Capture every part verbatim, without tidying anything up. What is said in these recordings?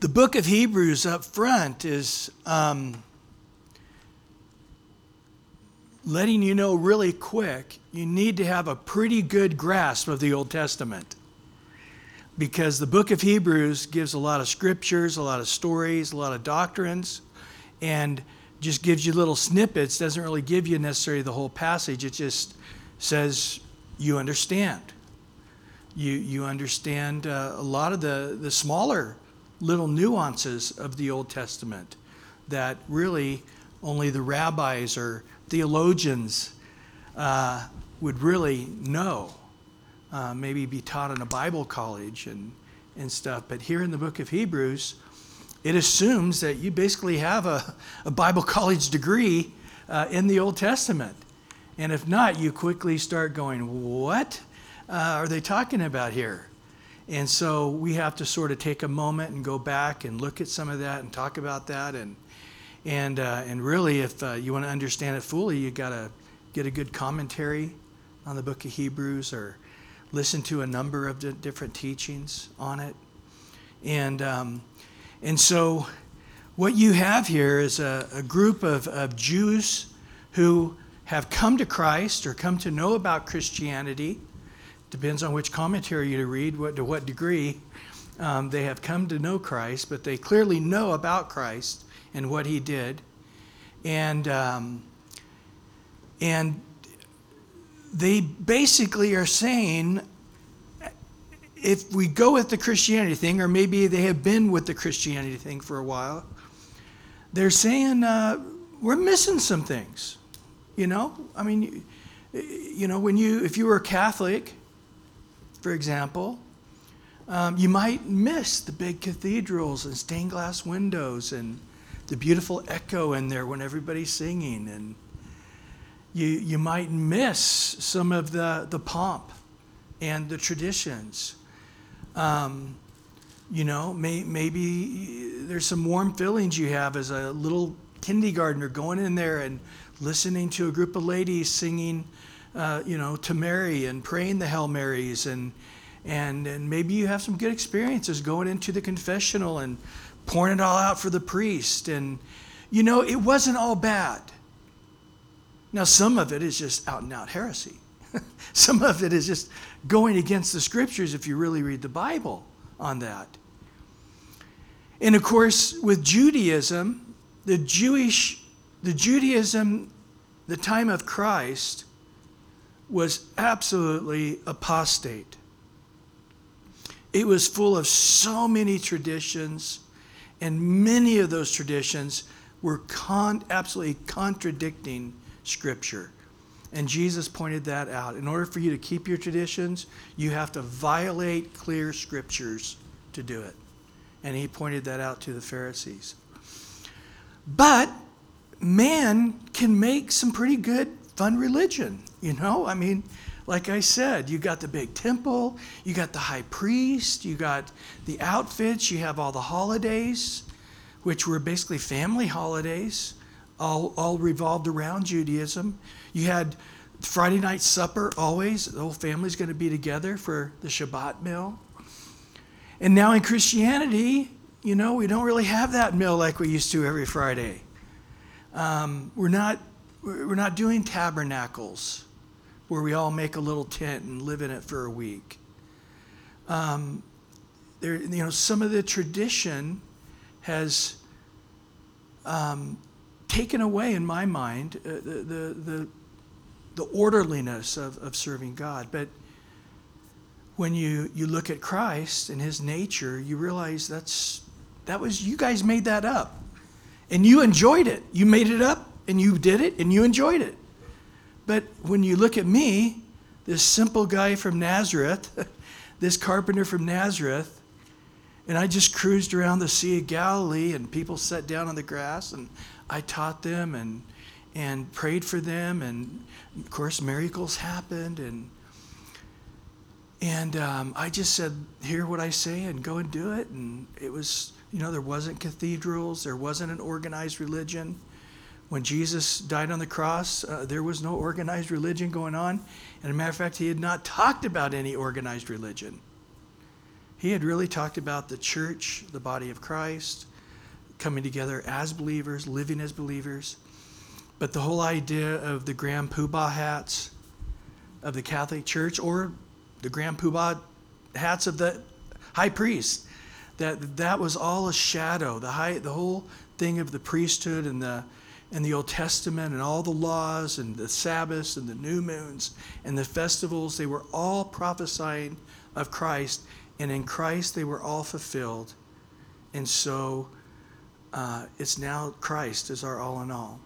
The book of Hebrews up front is um, letting you know really quick, you need to have a pretty good grasp of the Old Testament, because the book of Hebrews gives a lot of scriptures, a lot of stories, a lot of doctrines, and just gives you little snippets. Doesn't really give you necessarily the whole passage. It just says you understand. You you understand uh, a lot of the, the smaller little nuances of the Old Testament that really only the rabbis or theologians uh, would really know. Uh, maybe be taught in a Bible college and, and stuff. But here in the book of Hebrews, it assumes that you basically have a, a Bible college degree uh, in the Old Testament. And if not, you quickly start going, what uh, are they talking about here? And so we have to sort of take a moment and go back and look at some of that and talk about that. And and uh, and really, if uh, you want to understand it fully, you got to get a good commentary on the book of Hebrews, or listen to a number of the different teachings on it. And um, and so what you have here is a, a group of, of Jews who have come to Christ or come to know about Christianity. Depends on which commentary you read, what, to what degree um, they have come to know Christ, but they clearly know about Christ and what he did. And um, and they basically are saying, if we go with the Christianity thing, or maybe they have been with the Christianity thing for a while, they're saying uh, we're missing some things. You know, I mean, you know, when you if you were a Catholic, for example, um, you might miss the big cathedrals and stained glass windows and the beautiful echo in there when everybody's singing, and you you might miss some of the, the pomp and the traditions. Um, you know, may, maybe there's some warm feelings you have as a little kindergartner going in there and listening to a group of ladies singing, uh, you know, to Mary and praying the Hail Marys. And, and, and maybe you have some good experiences going into the confessional and pouring it all out for the priest. And, you know, it wasn't all bad. Now, some of it is just out and out heresy. Some of it is just going against the scriptures if you really read the Bible on that. And of course, with Judaism, the Jewish, the Judaism, the time of Christ was absolutely apostate. It was full of so many traditions, and many of those traditions were con- absolutely contradicting scripture. And Jesus pointed that out. In order for you to keep your traditions, you have to violate clear scriptures to do it. And he pointed that out to the Pharisees. But man can make some pretty good, fun religion. You know, I mean, like I said, you got the big temple, you got the high priest, you got the outfits, you have all the holidays, which were basically family holidays. All, all revolved around Judaism. You had Friday night supper always. The whole family's going to be together for the Shabbat meal. And now in Christianity, you know, we don't really have that meal like we used to every Friday. Um, we're not we're not doing tabernacles where we all make a little tent and live in it for a week. Um, there, you know, some of the tradition has Um, taken away, in my mind, uh, the, the, the, the orderliness of, of serving God. But when you, you look at Christ and his nature, you realize that's that was, you guys made that up. And you enjoyed it. You made it up, and you did it, and you enjoyed it. But when you look at me, this simple guy from Nazareth, this carpenter from Nazareth, and I just cruised around the Sea of Galilee, and people sat down on the grass, and I taught them and and prayed for them, and of course miracles happened, and and um, I just said, hear what I say and go and do it. And it was, you know, there wasn't cathedrals, there wasn't an organized religion. When Jesus died on the cross, uh, there was no organized religion going on, and as a matter of fact, he had not talked about any organized religion. he had really talked about the church, the body of Christ, coming together as believers, living as believers. But the whole idea of the grand poobah hats of the Catholic Church, or the grand poobah hats of the high priest, that that was all a shadow. The high, the whole thing of the priesthood and the and the Old Testament and all the laws and the Sabbaths and the new moons and the festivals, they were all prophesying of Christ, and in Christ they were all fulfilled. And so uh, it's now Christ is our all in all.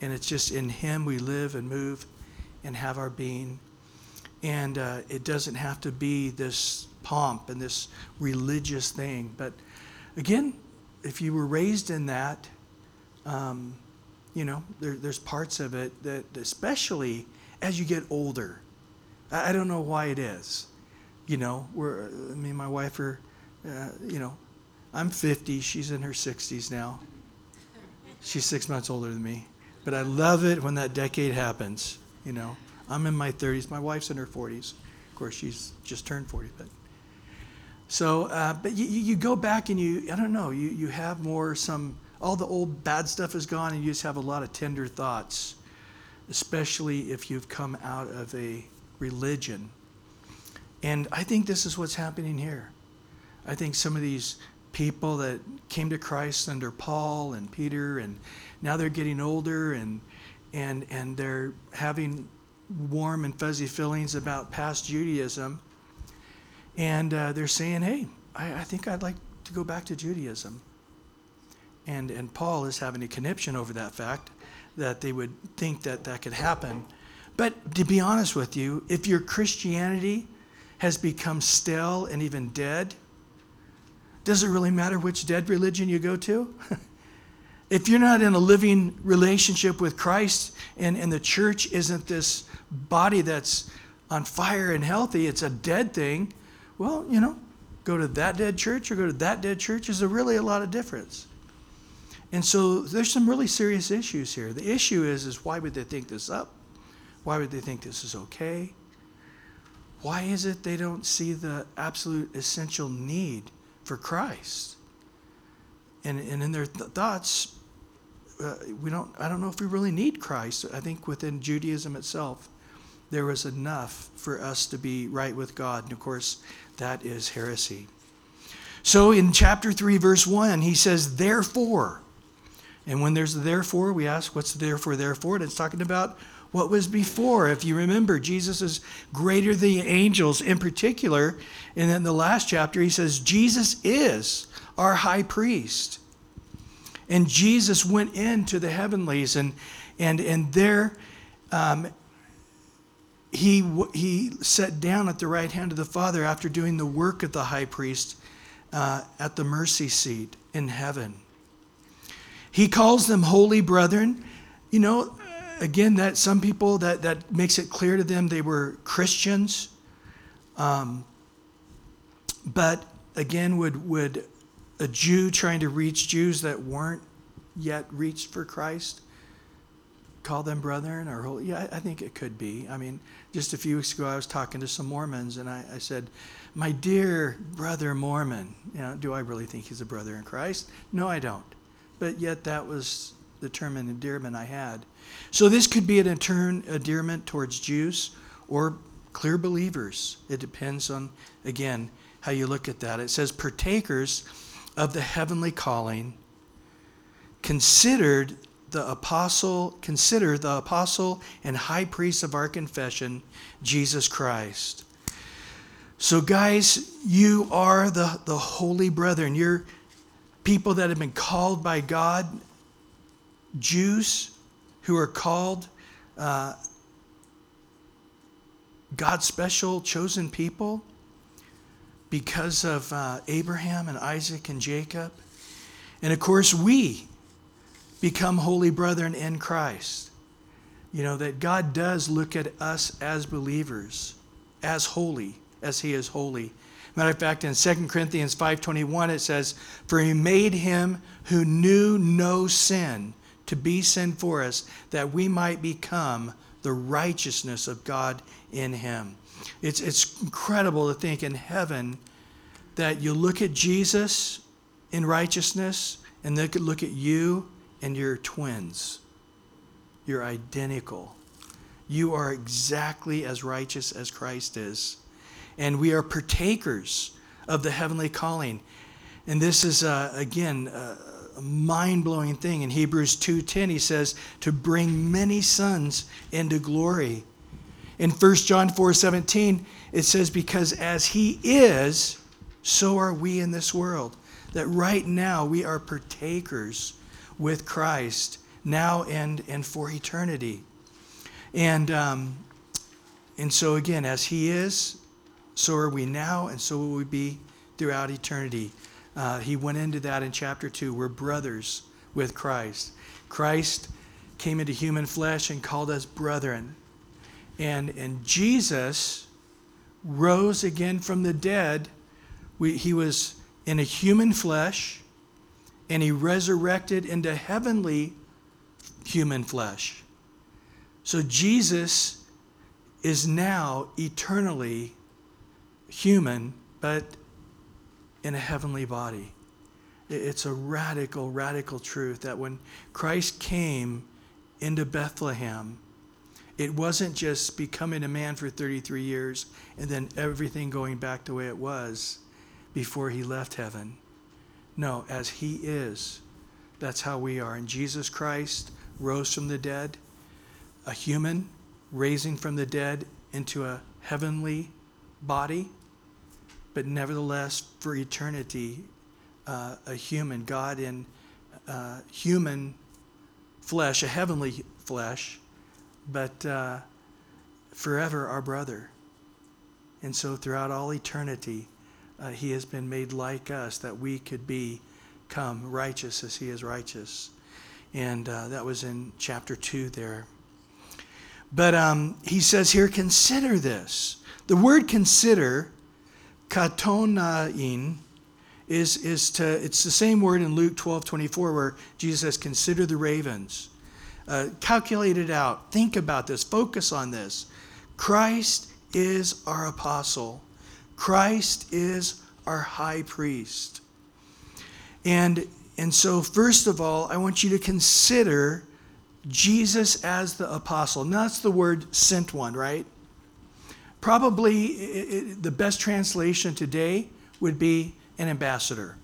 And it's just in him we live and move and have our being. And uh, it doesn't have to be this pomp and this religious thing. But again, if you were raised in that, um, you know, there, there's parts of it that, especially as you get older, I, I don't know why it is. You know, we're, me and my wife are, uh, you know, I'm fifty. She's in her sixties now. She's six months older than me. But I love it when that decade happens, you know. I'm in my thirties. My wife's in her forties. Of course, she's just turned forty. But so, uh, but you, you go back and you, I don't know, you, you have more some, all the old bad stuff is gone, and you just have a lot of tender thoughts, especially if you've come out of a religion. And I think this is what's happening here. I think some of these people that came to Christ under Paul and Peter, and now they're getting older, and and and they're having warm and fuzzy feelings about past Judaism, and uh, they're saying, hey, I, I think I'd like to go back to Judaism. And and Paul is having a conniption over that fact, that they would think that that could happen. But to be honest with you, if your Christianity has become stale and even dead, does it really matter which dead religion you go to? If you're not in a living relationship with Christ, and, and the church isn't this body that's on fire and healthy, it's a dead thing, well, you know, go to that dead church or go to that dead church is a really a lot of difference. And so there's some really serious issues here. The issue is, is why would they think this up? Why would they think this is okay? Why is it they don't see the absolute essential need for Christ? And, and in their th- thoughts, Uh, we don't. I don't know if we really need Christ. I think within Judaism itself, there was enough for us to be right with God. And of course, that is heresy. So in chapter three, verse one, he says, therefore. And when there's a therefore, we ask, what's the therefore, therefore? And it's talking about what was before. If you remember, Jesus is greater than the angels in particular. And then the last chapter, he says, Jesus is our high priest. And Jesus went into the heavenlies, and and and there, um, he he sat down at the right hand of the Father after doing the work of the high priest uh, at the mercy seat in heaven. He calls them holy brethren. You know, again, that some people that that makes it clear to them they were Christians, um, but again, would would. a Jew trying to reach Jews that weren't yet reached for Christ, call them brethren or holy. Yeah, I think it could be. I mean, just a few weeks ago, I was talking to some Mormons, and I, I said, my dear brother Mormon, you know, do I really think he's a brother in Christ? No, I don't. But yet that was the term and endearment I had. So this could be an endearment towards Jews or clear believers. It depends on, again, how you look at that. It says partakers of the heavenly calling, considered the apostle, consider the apostle and high priest of our confession, Jesus Christ. So guys, you are the, the holy brethren. You're people that have been called by God, Jews who are called, uh, God's special chosen people, because of uh, Abraham and Isaac and Jacob. And of course, we become holy brethren in Christ. You know, that God does look at us as believers, as holy, as he is holy. Matter of fact, in Second Corinthians five twenty-one, it says, for he made him who knew no sin to be sin for us, that we might become the righteousness of God in him. It's it's incredible to think in heaven that you look at Jesus in righteousness and they could look at you and you're twins. You're identical. You are exactly as righteous as Christ is. And we are partakers of the heavenly calling. And this is, uh, again, uh, a mind-blowing thing. In Hebrews two ten, he says, to bring many sons into glory. In First John four seventeen, it says, because as he is, so are we in this world. That right now we are partakers with Christ, now and, and for eternity. And, um, and so again, as he is, so are we now, and so will we be throughout eternity. Uh, he went into that in chapter two. We're brothers with Christ. Christ came into human flesh and called us brethren. And, and Jesus rose again from the dead. We, he was in a human flesh, and he resurrected into heavenly human flesh. So Jesus is now eternally human, but in a heavenly body. It's a radical, radical truth that when Christ came into Bethlehem, it wasn't just becoming a man for thirty-three years and then everything going back the way it was before he left heaven. No, as he is, that's how we are. And Jesus Christ rose from the dead, a human raising from the dead into a heavenly body, but nevertheless, for eternity, uh, a human, God in uh, human flesh, a heavenly flesh, but uh, forever our brother. And so throughout all eternity, uh, he has been made like us, that we could become righteous as he is righteous. And uh, that was in chapter two there. But um, he says here, consider this. The word consider, katonain, is is to it's the same word in Luke twelve twenty-four where Jesus says, consider the ravens. Uh, calculate it out. Think about this. Focus on this. Christ is our apostle. Christ is our high priest. And, and so first of all, I want you to consider Jesus as the apostle. Now that's the word sent one, right? Probably it, it, the best translation today would be an ambassador.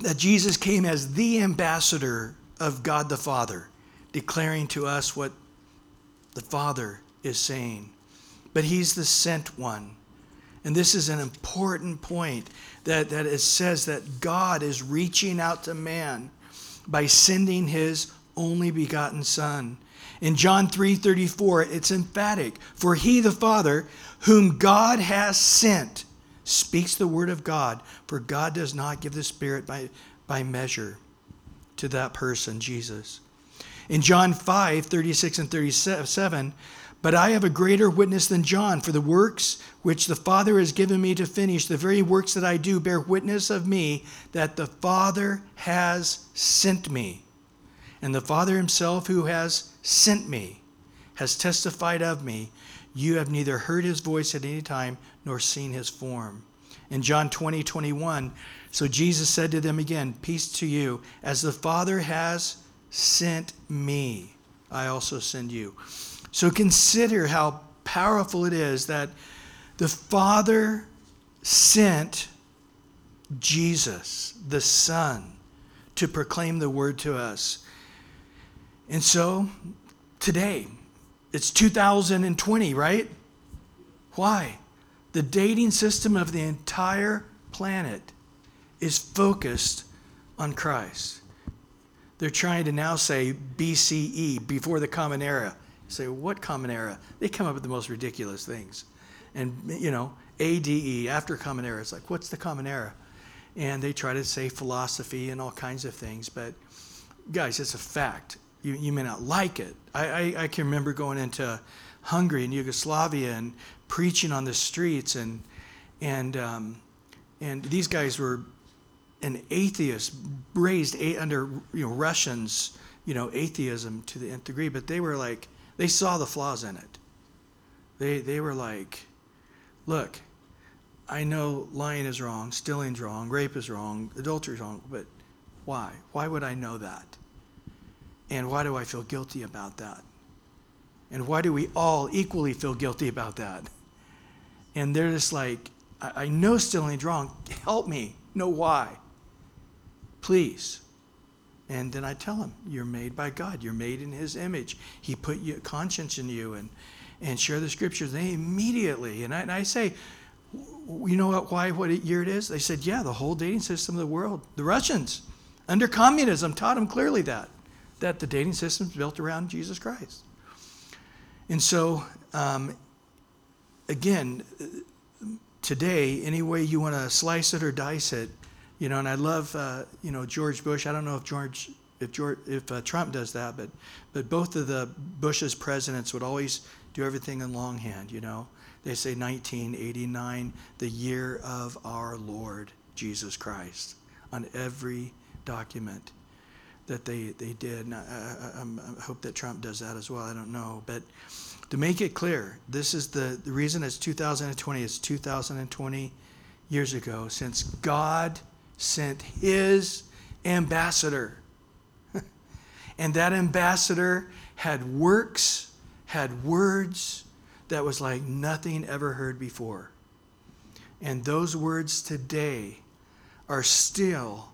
That Jesus came as the ambassador of God the Father, declaring to us what the Father is saying. But he's the sent one. And this is an important point, that, that it says that God is reaching out to man by sending his only begotten Son. In John three thirty-four, it's emphatic. For he, the Father, whom God has sent, speaks the word of God. For God does not give the Spirit by, by measure to that person, Jesus. In John five thirty-six and thirty-seven, but I have a greater witness than John, for the works which the Father has given me to finish, the very works that I do, bear witness of me that the Father has sent me. And the Father himself who has sent me has testified of me. You have neither heard his voice at any time nor seen his form. In John twenty twenty-one, so Jesus said to them again, peace to you. As the Father has sent me, I also send you. So consider how powerful it is that the Father sent Jesus, the Son, to proclaim the word to us. And so today, it's two thousand twenty, right? Why? The dating system of the entire planet is focused on Christ. They're trying to now say B C E, before the common era. You say, what common era? They come up with the most ridiculous things. And, you know, A D E, after common era. It's like, what's the common era? And they try to say philosophy and all kinds of things. But, guys, it's a fact. You, you may not like it. I, I, I can remember going into Hungary and Yugoslavia and preaching on the streets, and and um, and these guys were an atheist, raised under you know Russians, you know atheism to the nth degree. But they were like, they saw the flaws in it. They they were like, look, I know lying is wrong, stealing's wrong, rape is wrong, adultery's wrong, but why? Why would I know that? And why do I feel guilty about that? And why do we all equally feel guilty about that? And they're just like, I, I know stealing's wrong. Help me. Know why. Please. And then I tell them, you're made by God. You're made in his image. He put your conscience in you, and, and share the scriptures. They immediately, and I, and I say, you know what, why, what year it is? They said, yeah, the whole dating system of the world. The Russians, under communism, taught them clearly that, that the dating system is built around Jesus Christ. And so, um, again, today, any way you want to slice it or dice it, you know, and I love, uh, you know, George Bush. I don't know if George, if George, if uh, Trump does that, but, but both of the Bush's presidents would always do everything in longhand. You know, they say nineteen eighty-nine, the year of our Lord Jesus Christ, on every document that they they did. And I, I, I hope that Trump does that as well. I don't know, but to make it clear, this is the the reason it's two thousand twenty. It's two thousand twenty years ago since God sent his ambassador. And that ambassador had works, had words that was like nothing ever heard before. And those words today are still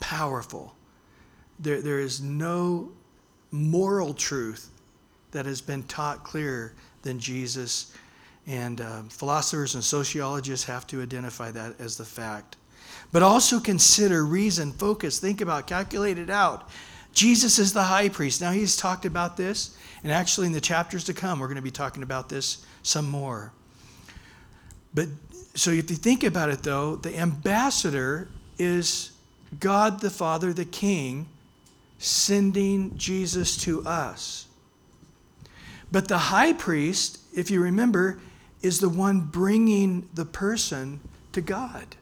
powerful. There, there is no moral truth that has been taught clearer than Jesus. And uh, philosophers and sociologists have to identify that as the fact. But also consider reason, focus, think about, calculate it out. Jesus is the high priest. Now he's talked about this, and actually in the chapters to come, we're going to be talking about this some more. But so if you think about it though, the ambassador is God the Father, the King, sending Jesus to us. But the high priest, if you remember, is the one bringing the person to God.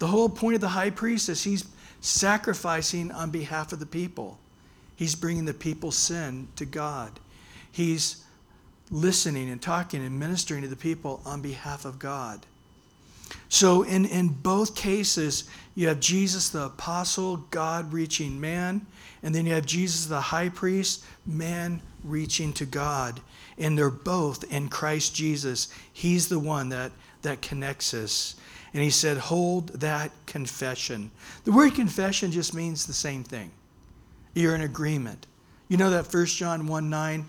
The whole point of the high priest is he's sacrificing on behalf of the people. He's bringing the people's sin to God. He's listening and talking and ministering to the people on behalf of God. So in, in both cases, you have Jesus the apostle, God reaching man, and then you have Jesus the high priest, man reaching to God. And they're both in Christ Jesus. He's the one that, that connects us. And he said, hold that confession. The word confession just means the same thing. You're in agreement. You know that First John one nine,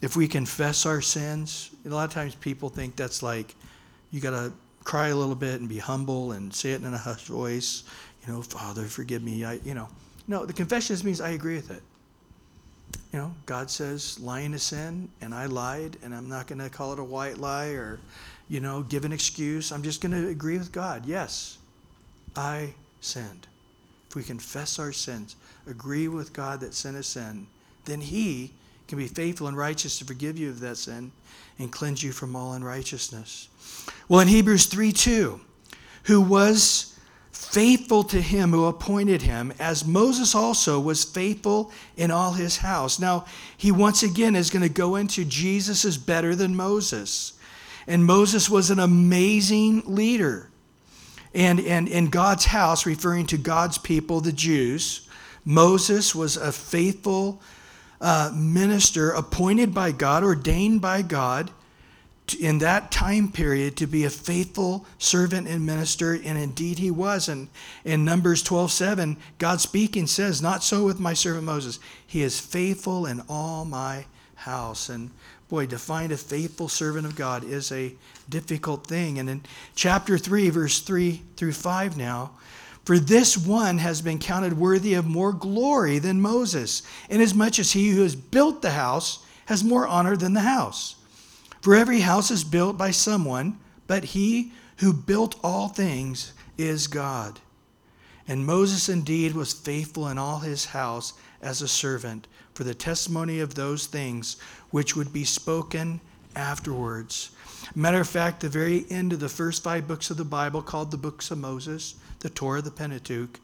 if we confess our sins, a lot of times people think that's like, you got to cry a little bit and be humble and say it in a hushed voice. You know, Father, forgive me. I, you know, no, the confession just means I agree with it. You know, God says lying is sin, and I lied, and I'm not going to call it a white lie or, you know, give an excuse. I'm just going to agree with God. Yes, I sinned. If we confess our sins, agree with God that sin is sin, then he can be faithful and righteous to forgive you of that sin and cleanse you from all unrighteousness. Well, in Hebrews three two, who was faithful to him who appointed him, as Moses also was faithful in all his house. Now, he once again is going to go into Jesus is better than Moses. And Moses was an amazing leader. And in God's house, referring to God's people, the Jews, Moses was a faithful uh, minister appointed by God, ordained by God, to, in that time period, to be a faithful servant and minister. And indeed he was. And in Numbers twelve seven, God speaking says, not so with my servant Moses. He is faithful in all my house. And boy, to find a faithful servant of God is a difficult thing. And in chapter three, verse three through five now, for this one has been counted worthy of more glory than Moses, inasmuch as he who has built the house has more honor than the house. For every house is built by someone, but he who built all things is God. And Moses indeed was faithful in all his house as a servant, for the testimony of those things which would be spoken afterwards. Matter of fact, the very end of the first five books of the Bible, called the books of Moses, the Torah, the Pentateuch,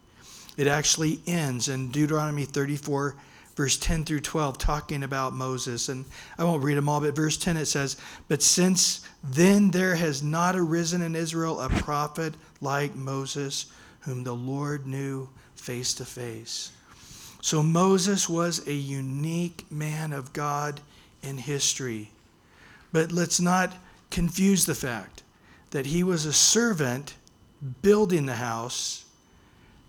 it actually ends in Deuteronomy 34, verse ten through twelve, talking about Moses. And I won't read them all, but verse ten, it says, "But since then there has not arisen in Israel a prophet like Moses, whom the Lord knew face to face." So Moses was a unique man of God in history. But let's not confuse the fact that he was a servant building the house.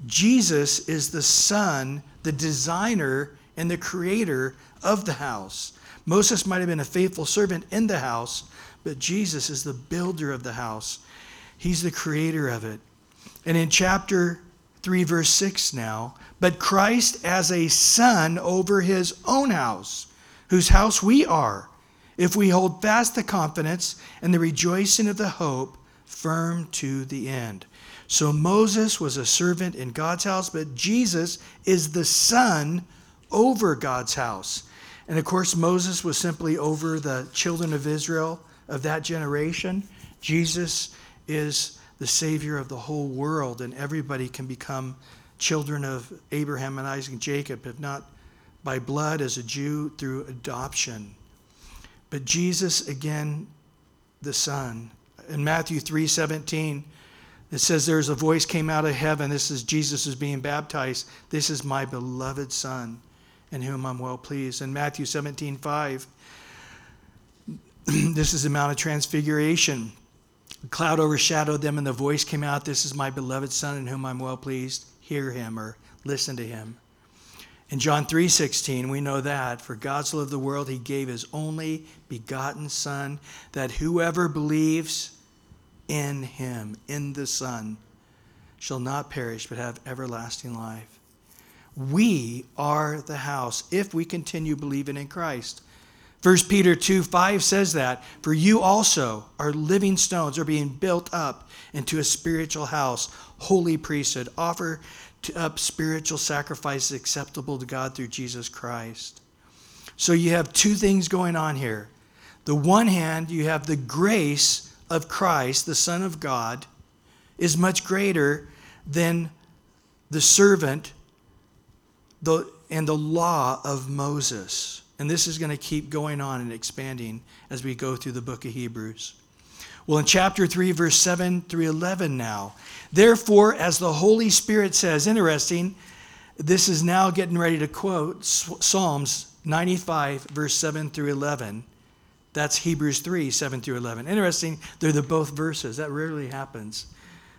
Jesus is the son, the designer, and the creator of the house. Moses might have been a faithful servant in the house, but Jesus is the builder of the house. He's the creator of it. And in chapter three, verse six now, "But Christ as a son over his own house, whose house we are, if we hold fast the confidence and the rejoicing of the hope firm to the end." So Moses was a servant in God's house, but Jesus is the son over God's house. And of course, Moses was simply over the children of Israel of that generation. Jesus is the Savior of the whole world, and everybody can become children of Abraham and Isaac and Jacob, if not by blood as a Jew, through adoption. But Jesus, again, the Son. In Matthew three seventeen, it says, "There's a voice came out of heaven." This is Jesus is being baptized. "This is my beloved Son, in whom I'm well pleased." In Matthew seventeen five, this is the Mount of Transfiguration. A cloud overshadowed them, and the voice came out, "This is my beloved son in whom I'm well pleased. Hear him," or listen to him. In John three sixteen, we know that, "For God so loved the world, he gave his only begotten son, that whoever believes in him," in the son, "shall not perish but have everlasting life." We are the house if we continue believing in Christ. First Peter two five says that, "For you also are living stones," are being built up into a spiritual house, holy priesthood, offer to up spiritual sacrifices acceptable to God through Jesus Christ. So you have two things going on here. The one hand, you have the grace of Christ, the Son of God, is much greater than the servant the, and the law of Moses. And this is going to keep going on and expanding as we go through the book of Hebrews. Well, in chapter three, verse seven through eleven now, "Therefore, as the Holy Spirit says," interesting, this is now getting ready to quote Psalms ninety-five, verse seven through eleven. That's Hebrews three, seven through eleven. Interesting, they're the both verses. That rarely happens.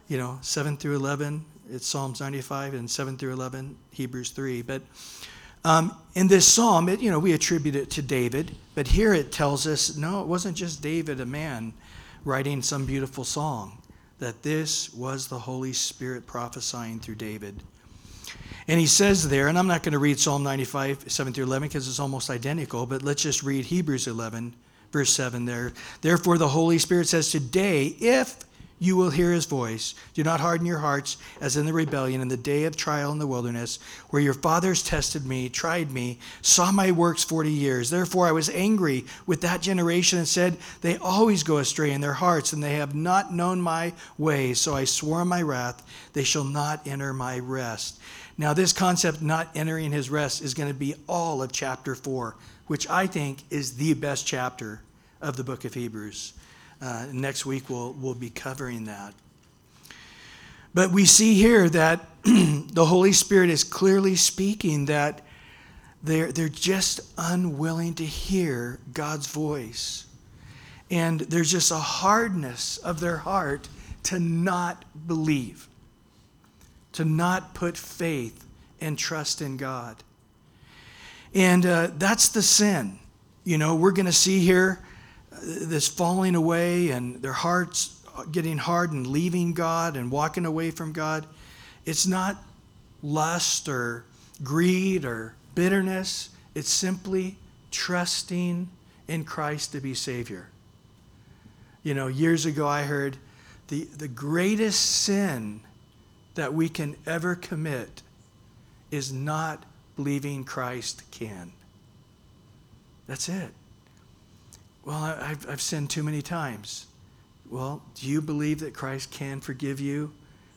You know, seven through eleven, it's Psalms ninety-five, and seven through eleven, Hebrews three. But Um, in this psalm, it, you know, we attribute it to David, but here it tells us, no, it wasn't just David, a man, writing some beautiful song, that this was the Holy Spirit prophesying through David. And he says there, and I'm not going to read Psalm ninety-five, seven through eleven, because it's almost identical, but let's just read Hebrews eleven, verse seven there. "Therefore the Holy Spirit says, today, if you will hear his voice, do not harden your hearts as in the rebellion, in the day of trial in the wilderness, where your fathers tested me, tried me, saw my works forty years. Therefore I was angry with that generation and said, they always go astray in their hearts, and they have not known my ways. So I swore in my wrath, they shall not enter my rest." Now this concept, not entering his rest, is going to be all of chapter four, which I think is the best chapter of the book of Hebrews. Uh, next week we'll, we'll be covering that. But we see here that the Holy Spirit is clearly speaking that they're, they're just unwilling to hear God's voice. And there's just a hardness of their heart to not believe, to not put faith and trust in God. And uh, that's the sin. You know, we're going to see here this falling away and their hearts getting hard and leaving God and walking away from God. It's not lust or greed or bitterness. It's simply trusting in Christ to be Savior. You know, years ago I heard the, the greatest sin that we can ever commit is not believing Christ can. That's it. Well, I've, I've sinned too many times. Well, do you believe that Christ can forgive you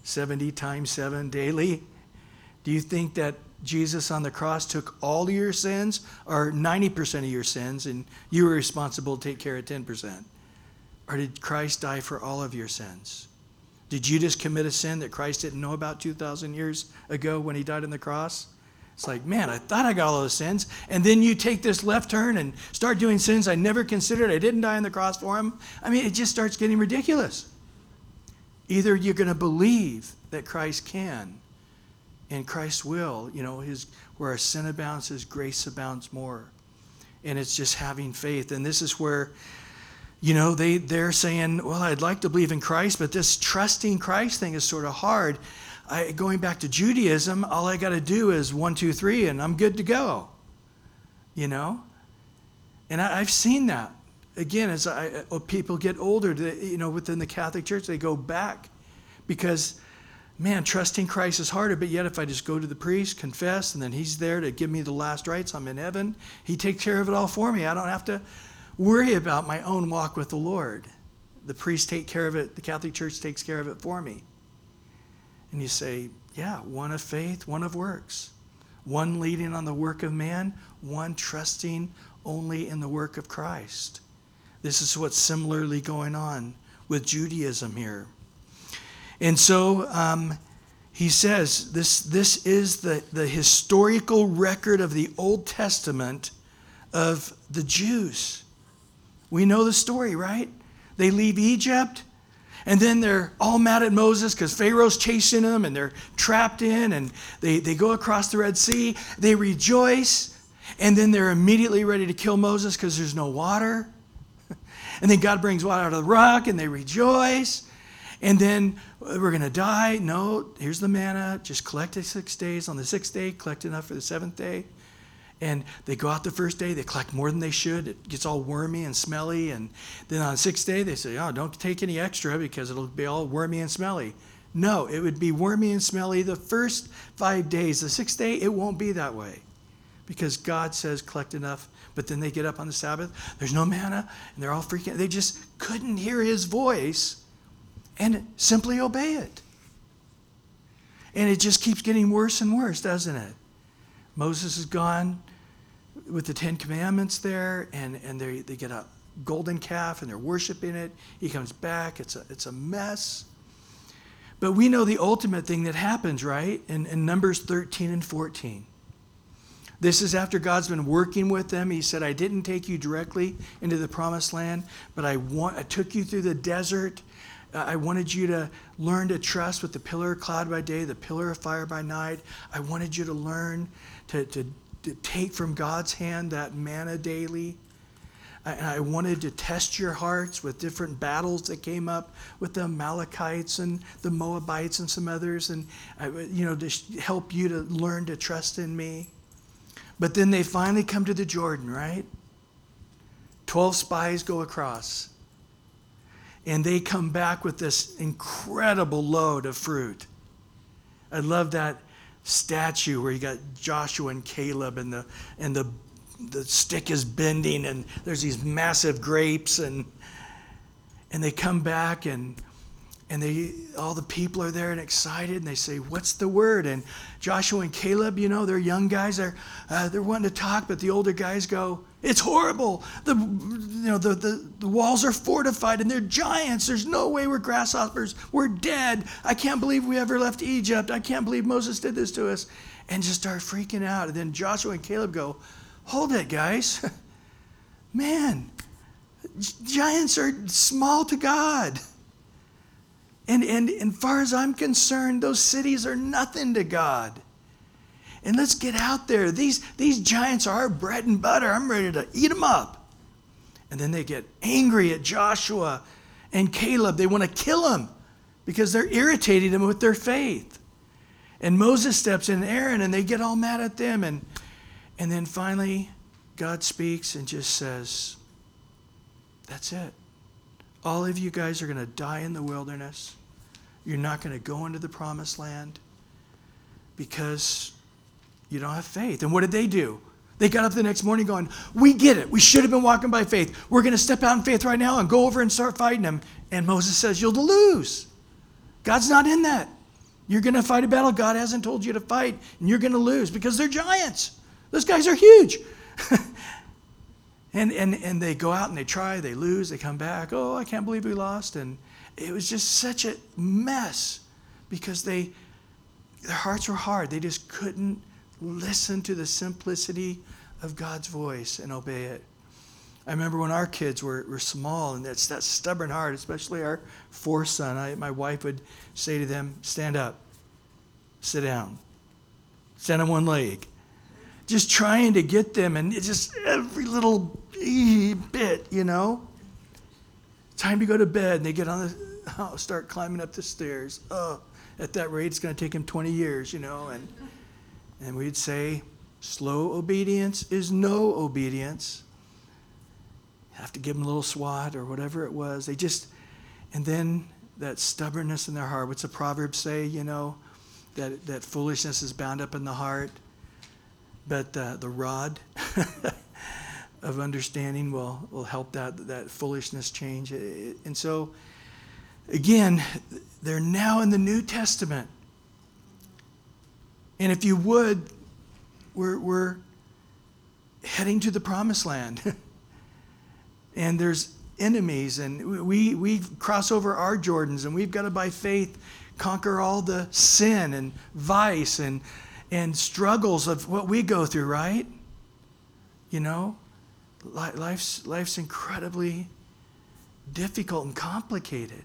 seventy times seven daily? Do you think that Jesus on the cross took all your sins or ninety percent of your sins and you were responsible to take care of ten percent? Or did Christ die for all of your sins? Did you just commit a sin that Christ didn't know about two thousand years ago when he died on the cross? It's like, man, I thought I got all those sins. And then you take this left turn and start doing sins I never considered. I didn't die on the cross for him. I mean, it just starts getting ridiculous. Either you're going to believe that Christ can and Christ will, you know, his, where our sin abounds, his grace abounds more. And it's just having faith. And this is where, you know, they, they're saying, well, I'd like to believe in Christ, but this trusting Christ thing is sort of hard. I, going back to Judaism, all I got to do is one, two, three, and I'm good to go, you know? And I, I've seen that. Again, as I, people get older, they, you know, within the Catholic Church, they go back because, man, trusting Christ is harder, but yet if I just go to the priest, confess, and then he's there to give me the last rites, I'm in heaven. He takes care of it all for me. I don't have to worry about my own walk with the Lord. The priests take care of it. The Catholic Church takes care of it for me. And you say, yeah, one of faith, one of works. One leading on the work of man, one trusting only in the work of Christ. This is what's similarly going on with Judaism here. And so um, he says this, this is the, the historical record of the Old Testament of the Jews. We know the story, right? They leave Egypt, and then they're all mad at Moses because Pharaoh's chasing them, and they're trapped in, and they, they go across the Red Sea. They rejoice, and then they're immediately ready to kill Moses because there's no water. And then God brings water out of the rock, and they rejoice. And then we're going to die. No, here's the manna. Just collect it six days. On the sixth day, collect enough for the seventh day. And they go out the first day. They collect more than they should. It gets all wormy and smelly. And then on the sixth day, they say, oh, don't take any extra because it'll be all wormy and smelly. No, it would be wormy and smelly the first five days. The sixth day, it won't be that way because God says collect enough. But then they get up on the Sabbath. There's no manna, and they're all freaking. They just couldn't hear his voice and simply obey it. And it just keeps getting worse and worse, doesn't it? Moses is gone with the Ten Commandments there, and, and they, they get a golden calf, and they're worshiping it. He comes back. It's a, it's a mess. But we know the ultimate thing that happens, right, in, in Numbers thirteen and fourteen. This is after God's been working with them. He said, I didn't take you directly into the promised land, but I want I took you through the desert. Uh, I wanted you to learn to trust with the pillar of cloud by day, the pillar of fire by night. I wanted you to learn to, to, to take from God's hand that manna daily. I, I wanted to test your hearts with different battles that came up with the Amalekites and the Moabites and some others, and I, you know, to help you to learn to trust in me. But then they finally come to the Jordan, right? Twelve spies go across. And they come back with this incredible load of fruit. I love that statue where you got Joshua and Caleb, and the and the the stick is bending, and there's these massive grapes, and and they come back, and And they, all the people are there and excited, and they say, what's the word? And Joshua and Caleb, you know, they're young guys. They're, uh, they're wanting to talk, but the older guys go, it's horrible. The, you know, the, the, the walls are fortified, and they're giants. There's no way we're grasshoppers. We're dead. I can't believe we ever left Egypt. I can't believe Moses did this to us. And just start freaking out. And then Joshua and Caleb go, hold it, guys. Man, giants are small to God. And, and and far as I'm concerned, those cities are nothing to God. And let's get out there. These, these giants are our bread and butter. I'm ready to eat them up. And then they get angry at Joshua and Caleb. They want to kill them because they're irritating them with their faith. And Moses steps in, and Aaron, and they get all mad at them. And, and then finally, God speaks and just says, that's it. All of you guys are going to die in the wilderness. You're not going to go into the promised land because you don't have faith. And what did they do? They got up the next morning going, we get it. We should have been walking by faith. We're going to step out in faith right now and go over and start fighting them. And Moses says, you'll lose. God's not in that. You're going to fight a battle God hasn't told you to fight, and you're going to lose because they're giants. Those guys are huge. and, and, and they go out and they try, they lose, they come back. Oh, I can't believe we lost. And it was just such a mess because they their hearts were hard. They just couldn't listen to the simplicity of God's voice and obey it. I remember when our kids were, were small, and that's that stubborn heart, especially our fourth son. I, my wife would say to them, stand up, sit down, stand on one leg. Just trying to get them, and it's just every little bit, you know. Time to go to bed, and they get on the, oh, start climbing up the stairs. Oh, at that rate, it's going to take them twenty years, you know. And, and we'd say, slow obedience is no obedience. Have to give them a little swat or whatever it was. They just, and then that stubbornness in their heart. What's the proverb say, you know, that, that foolishness is bound up in the heart, but uh, the rod of understanding will, will help that, that foolishness change. And so, again, they're now in the New Testament. And if you would, we're, we're heading to the promised land. And there's enemies, and we we cross over our Jordans, and we've got to, by faith, conquer all the sin and vice and and struggles of what we go through, right? You know, life's, life's incredibly difficult and complicated.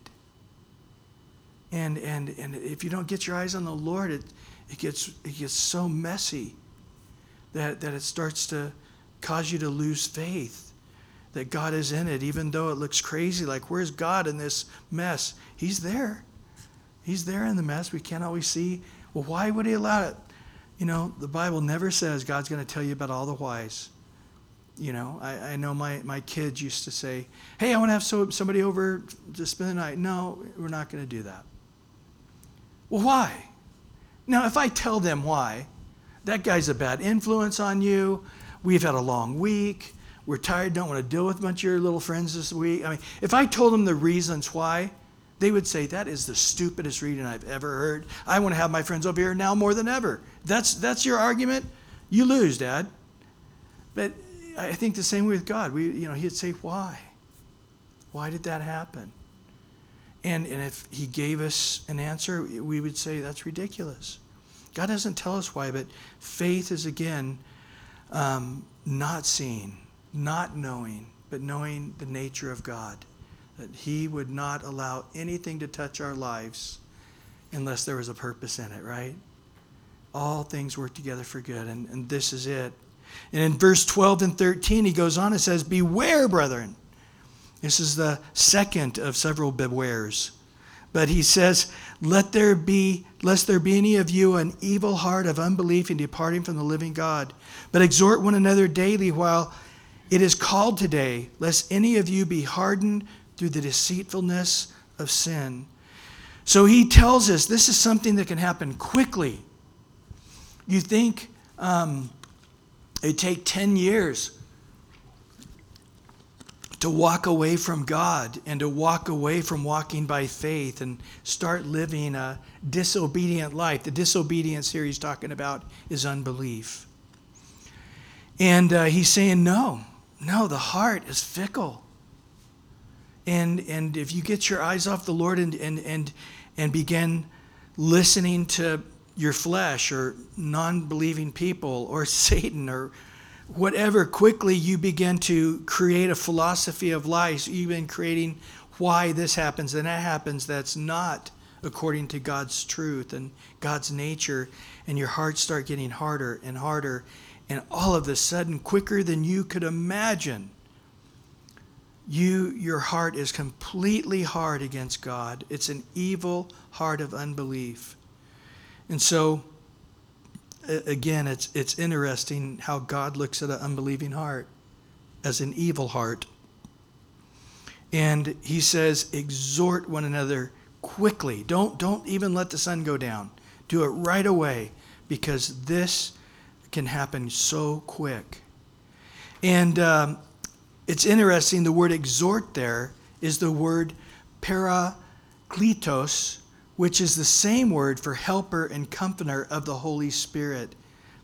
And and and if you don't get your eyes on the Lord, it it gets it gets so messy that that it starts to cause you to lose faith. That God is in it, even though it looks crazy. Like, where's God in this mess? He's there. He's there in the mess. We can't always see. Well, why would he allow it? You know, the Bible never says God's going to tell you about all the whys. You know, I, I know my, my kids used to say, hey, I want to have so, somebody over to spend the night. No, we're not going to do that. Well, why? Now, if I tell them why, that guy's a bad influence on you. We've had a long week. We're tired, don't want to deal with much of your little friends this week. I mean, if I told them the reasons why, they would say, that is the stupidest reading I've ever heard. I want to have my friends over here now more than ever. That's that's your argument? You lose, Dad. But I think the same way with God. We, you know, he'd say, why? Why did that happen? And, and if he gave us an answer, we would say, that's ridiculous. God doesn't tell us why, but faith is, again, um, not seen. Not knowing, but knowing the nature of God, that he would not allow anything to touch our lives unless there was a purpose in it, right? All things work together for good, and, and this is it. And in verse twelve and thirteen, he goes on and says, beware, brethren. This is the second of several bewares. But he says, Let there be, lest there be any of you an evil heart of unbelief in departing from the living God, but exhort one another daily while it is called today, lest any of you be hardened through the deceitfulness of sin. So he tells us this is something that can happen quickly. You think um, it'd take ten years to walk away from God and to walk away from walking by faith and start living a disobedient life. The disobedience here he's talking about is unbelief. And uh, he's saying, no. No, the heart is fickle. And and if you get your eyes off the Lord and and and, and begin listening to your flesh or non-believing people or Satan or whatever, quickly you begin to create a philosophy of life. You've been creating why this happens and that happens that's not according to God's truth and God's nature, and your hearts start getting harder and harder. And all of a sudden, quicker than you could imagine, you your heart is completely hard against God. It's an evil heart of unbelief. And so, again, it's it's interesting how God looks at an unbelieving heart as an evil heart. And he says, exhort one another quickly. Don't don't even let the sun go down. Do it right away, because this can happen so quick. And um, it's interesting, the word exhort there is the word parakletos, which is the same word for helper and comforter of the Holy Spirit.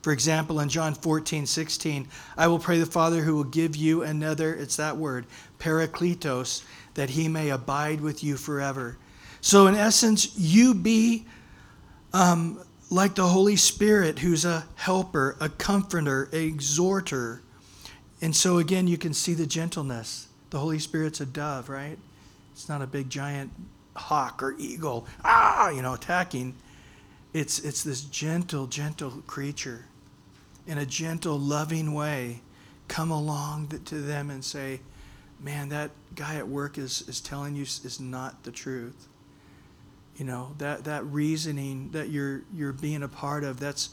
For example, in John fourteen sixteen, I will pray the Father who will give you another, it's that word, Parakletos, that he may abide with you forever. So in essence, you be um, like the Holy Spirit, who's a helper, a comforter, an exhorter. And so again, you can see the gentleness. The Holy Spirit's a dove, right? It's not a big giant hawk or eagle, ah, you know, attacking. It's, it's this gentle, gentle creature. In a gentle, loving way, come along to them and say, man, that guy at work is, is telling you is not the truth. You know, that, that reasoning that you're you're being a part of, that's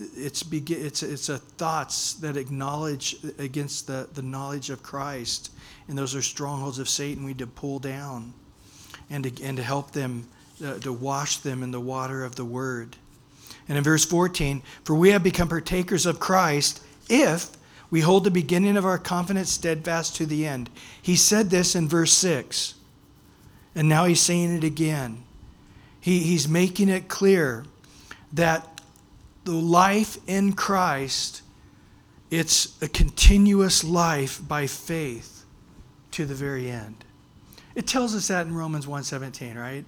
it's it's it's a thoughts that acknowledge against the, the knowledge of Christ, and those are strongholds of Satan we need to pull down, and to, and to help them, uh, to wash them in the water of the Word. And in verse fourteen, for we have become partakers of Christ if we hold the beginning of our confidence steadfast to the end. He said this in verse six, and now he's saying it again. He, he's making it clear that the life in Christ, it's a continuous life by faith to the very end. It tells us that in Romans one seventeen, right?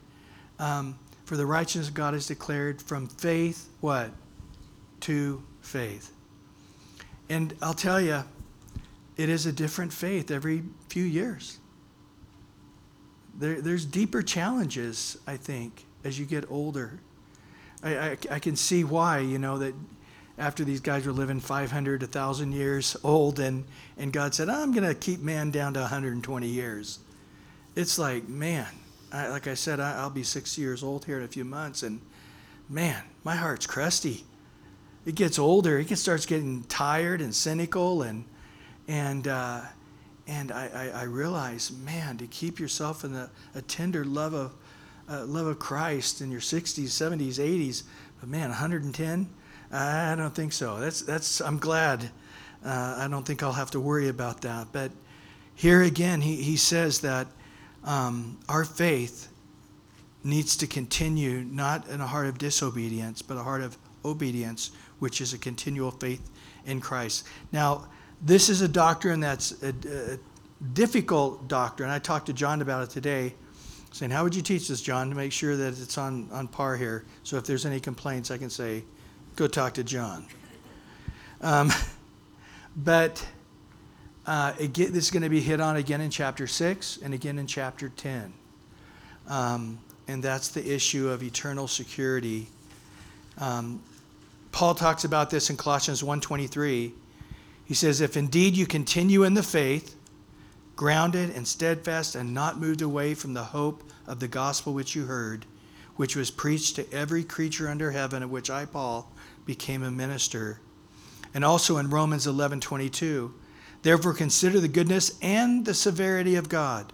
Um, for the righteousness of God is declared from faith, what? To faith. And I'll tell you, it is a different faith every few years. There, there's deeper challenges, I think, as you get older. I, I, I can see why, you know, that after these guys were living five hundred, one thousand years old, and, and God said, I'm going to keep man down to one hundred twenty years. It's like, man, I, like I said, I, I'll be sixty years old here in a few months, and man, my heart's crusty. It gets older. It starts getting tired and cynical, and and uh, and I, I, I realize, man, to keep yourself in the, a tender love of uh, love of Christ in your sixties, seventies, eighties, but man, one hundred ten, I don't think so. That's that's. I'm glad. Uh, I don't think I'll have to worry about that. But here again, he he says that um, our faith needs to continue, not in a heart of disobedience, but a heart of obedience, which is a continual faith in Christ. Now, this is a doctrine that's a, a difficult doctrine. I talked to John about it today, saying, how would you teach this, John, to make sure that it's on, on par here? So if there's any complaints, I can say, go talk to John. Um, but uh, again, this is going to be hit on again in chapter six and again in chapter ten. Um, and that's the issue of eternal security. Um, Paul talks about this in Colossians one twenty-three. He says, if indeed you continue in the faith, grounded and steadfast and not moved away from the hope of the gospel which you heard, which was preached to every creature under heaven, of which I, Paul, became a minister. And also in Romans eleven twenty-two, therefore consider the goodness and the severity of God.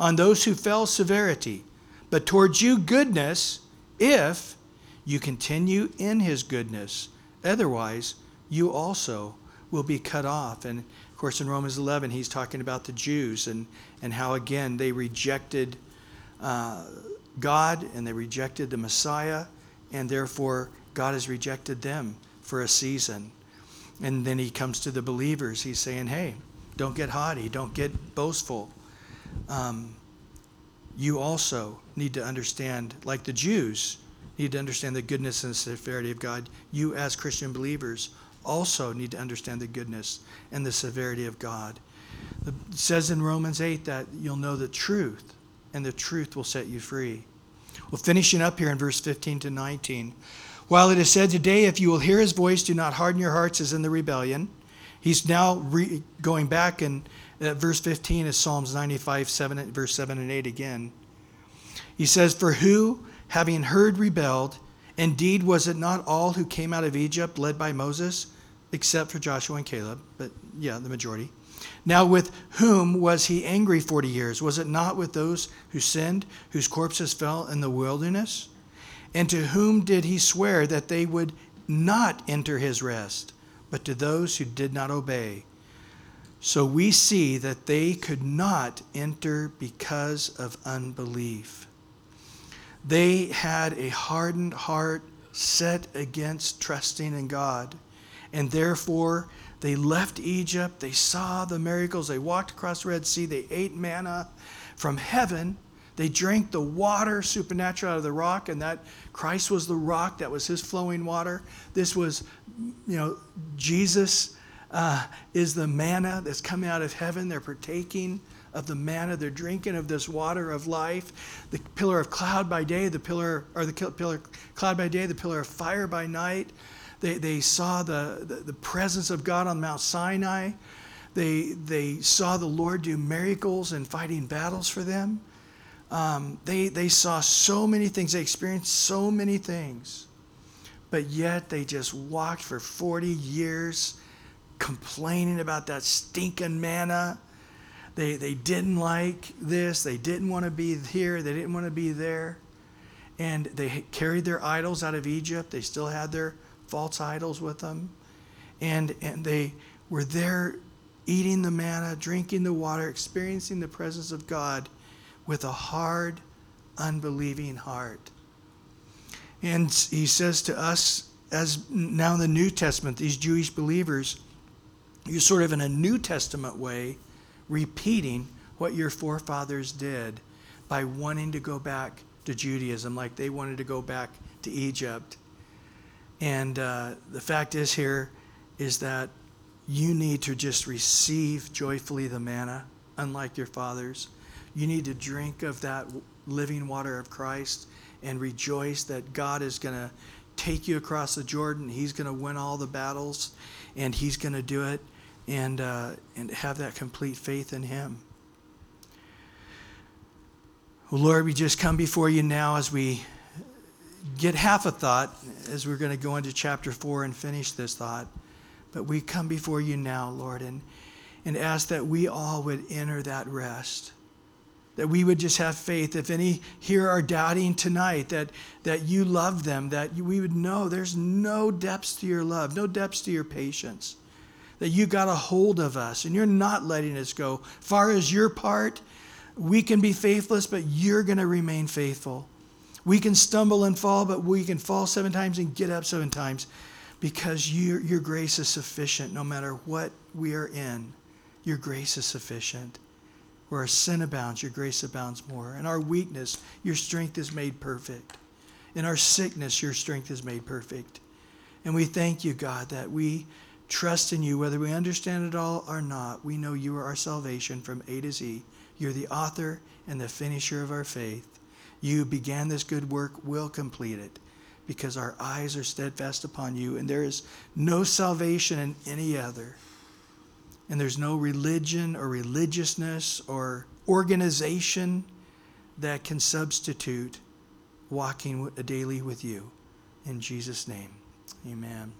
On those who fell, severity, but towards you goodness, if you continue in his goodness. Otherwise, you also will be cut off. And, of course, in Romans eleven, he's talking about the Jews and, and how, again, they rejected uh, God and they rejected the Messiah, and therefore God has rejected them for a season. And then he comes to the believers. He's saying, hey, don't get haughty. Don't get boastful. Um, you also need to understand, like the Jews, need to understand the goodness and severity of God. You, as Christian believers, also need to understand the goodness and the severity of God. It says in Romans eight that you'll know the truth, and the truth will set you free. Well, finishing up here in verse fifteen to nineteen. While it is said today, if you will hear his voice, do not harden your hearts as in the rebellion. He's now re- going back, and uh, verse fifteen is Psalms ninety-five, seven, verse seven and eight again. He says, for who, having heard, rebelled? Indeed, was it not all who came out of Egypt led by Moses, except for Joshua and Caleb? But yeah, the majority. Now with whom was he angry forty years? Was it not with those who sinned, whose corpses fell in the wilderness? And to whom did he swear that they would not enter his rest, but to those who did not obey? So we see that they could not enter because of unbelief. They had a hardened heart set against trusting in God, and therefore they left Egypt, they saw the miracles, they walked across the Red Sea, they ate manna from heaven, they drank the water supernatural out of the rock, and that Christ was the rock, that was his flowing water. This was, you know, Jesus uh, is the manna that's coming out of heaven. They're partaking of the manna, they're drinking of this water of life. The pillar of cloud by day, the pillar, or the pillar cloud by day, the pillar of fire by night. They, they saw the, the, the presence of God on Mount Sinai. They, they saw the Lord do miracles and fighting battles for them. Um, they, they saw so many things. They experienced so many things. But yet they just walked for forty years complaining about that stinking manna. They, they didn't like this. They didn't want to be here. They didn't want to be there. And they carried their idols out of Egypt. They still had their false idols with them. And, and they were there eating the manna, drinking the water, experiencing the presence of God with a hard, unbelieving heart. And he says to us, as now in the New Testament, these Jewish believers, you're sort of in a New Testament way, repeating what your forefathers did by wanting to go back to Judaism, like they wanted to go back to Egypt. And uh, the fact is here is that you need to just receive joyfully the manna, unlike your fathers. You need to drink of that living water of Christ and rejoice that God is going to take you across the Jordan. He's going to win all the battles, and he's going to do it. And uh, and have that complete faith in him. Well, Lord, we just come before you now as we get half a thought, as we're going to go into chapter four and finish this thought. But we come before you now, Lord, and, and ask that we all would enter that rest, that we would just have faith. If any here are doubting tonight, that, that you love them, that we would know there's no depths to your love, no depths to your patience, that you got a hold of us and you're not letting us go. Far as your part, we can be faithless, but you're going to remain faithful. We can stumble and fall, but we can fall seven times and get up seven times because you, your grace is sufficient no matter what we are in. Your grace is sufficient. Where our sin abounds, your grace abounds more. In our weakness, your strength is made perfect. In our sickness, your strength is made perfect. And we thank you, God, that we trust in you, whether we understand it all or not. We know you are our salvation from A to Z. You're the author and the finisher of our faith. You began this good work, will complete it, because our eyes are steadfast upon you, and there is no salvation in any other. And there's no religion or religiousness or organization that can substitute walking daily with you. In Jesus' name, amen.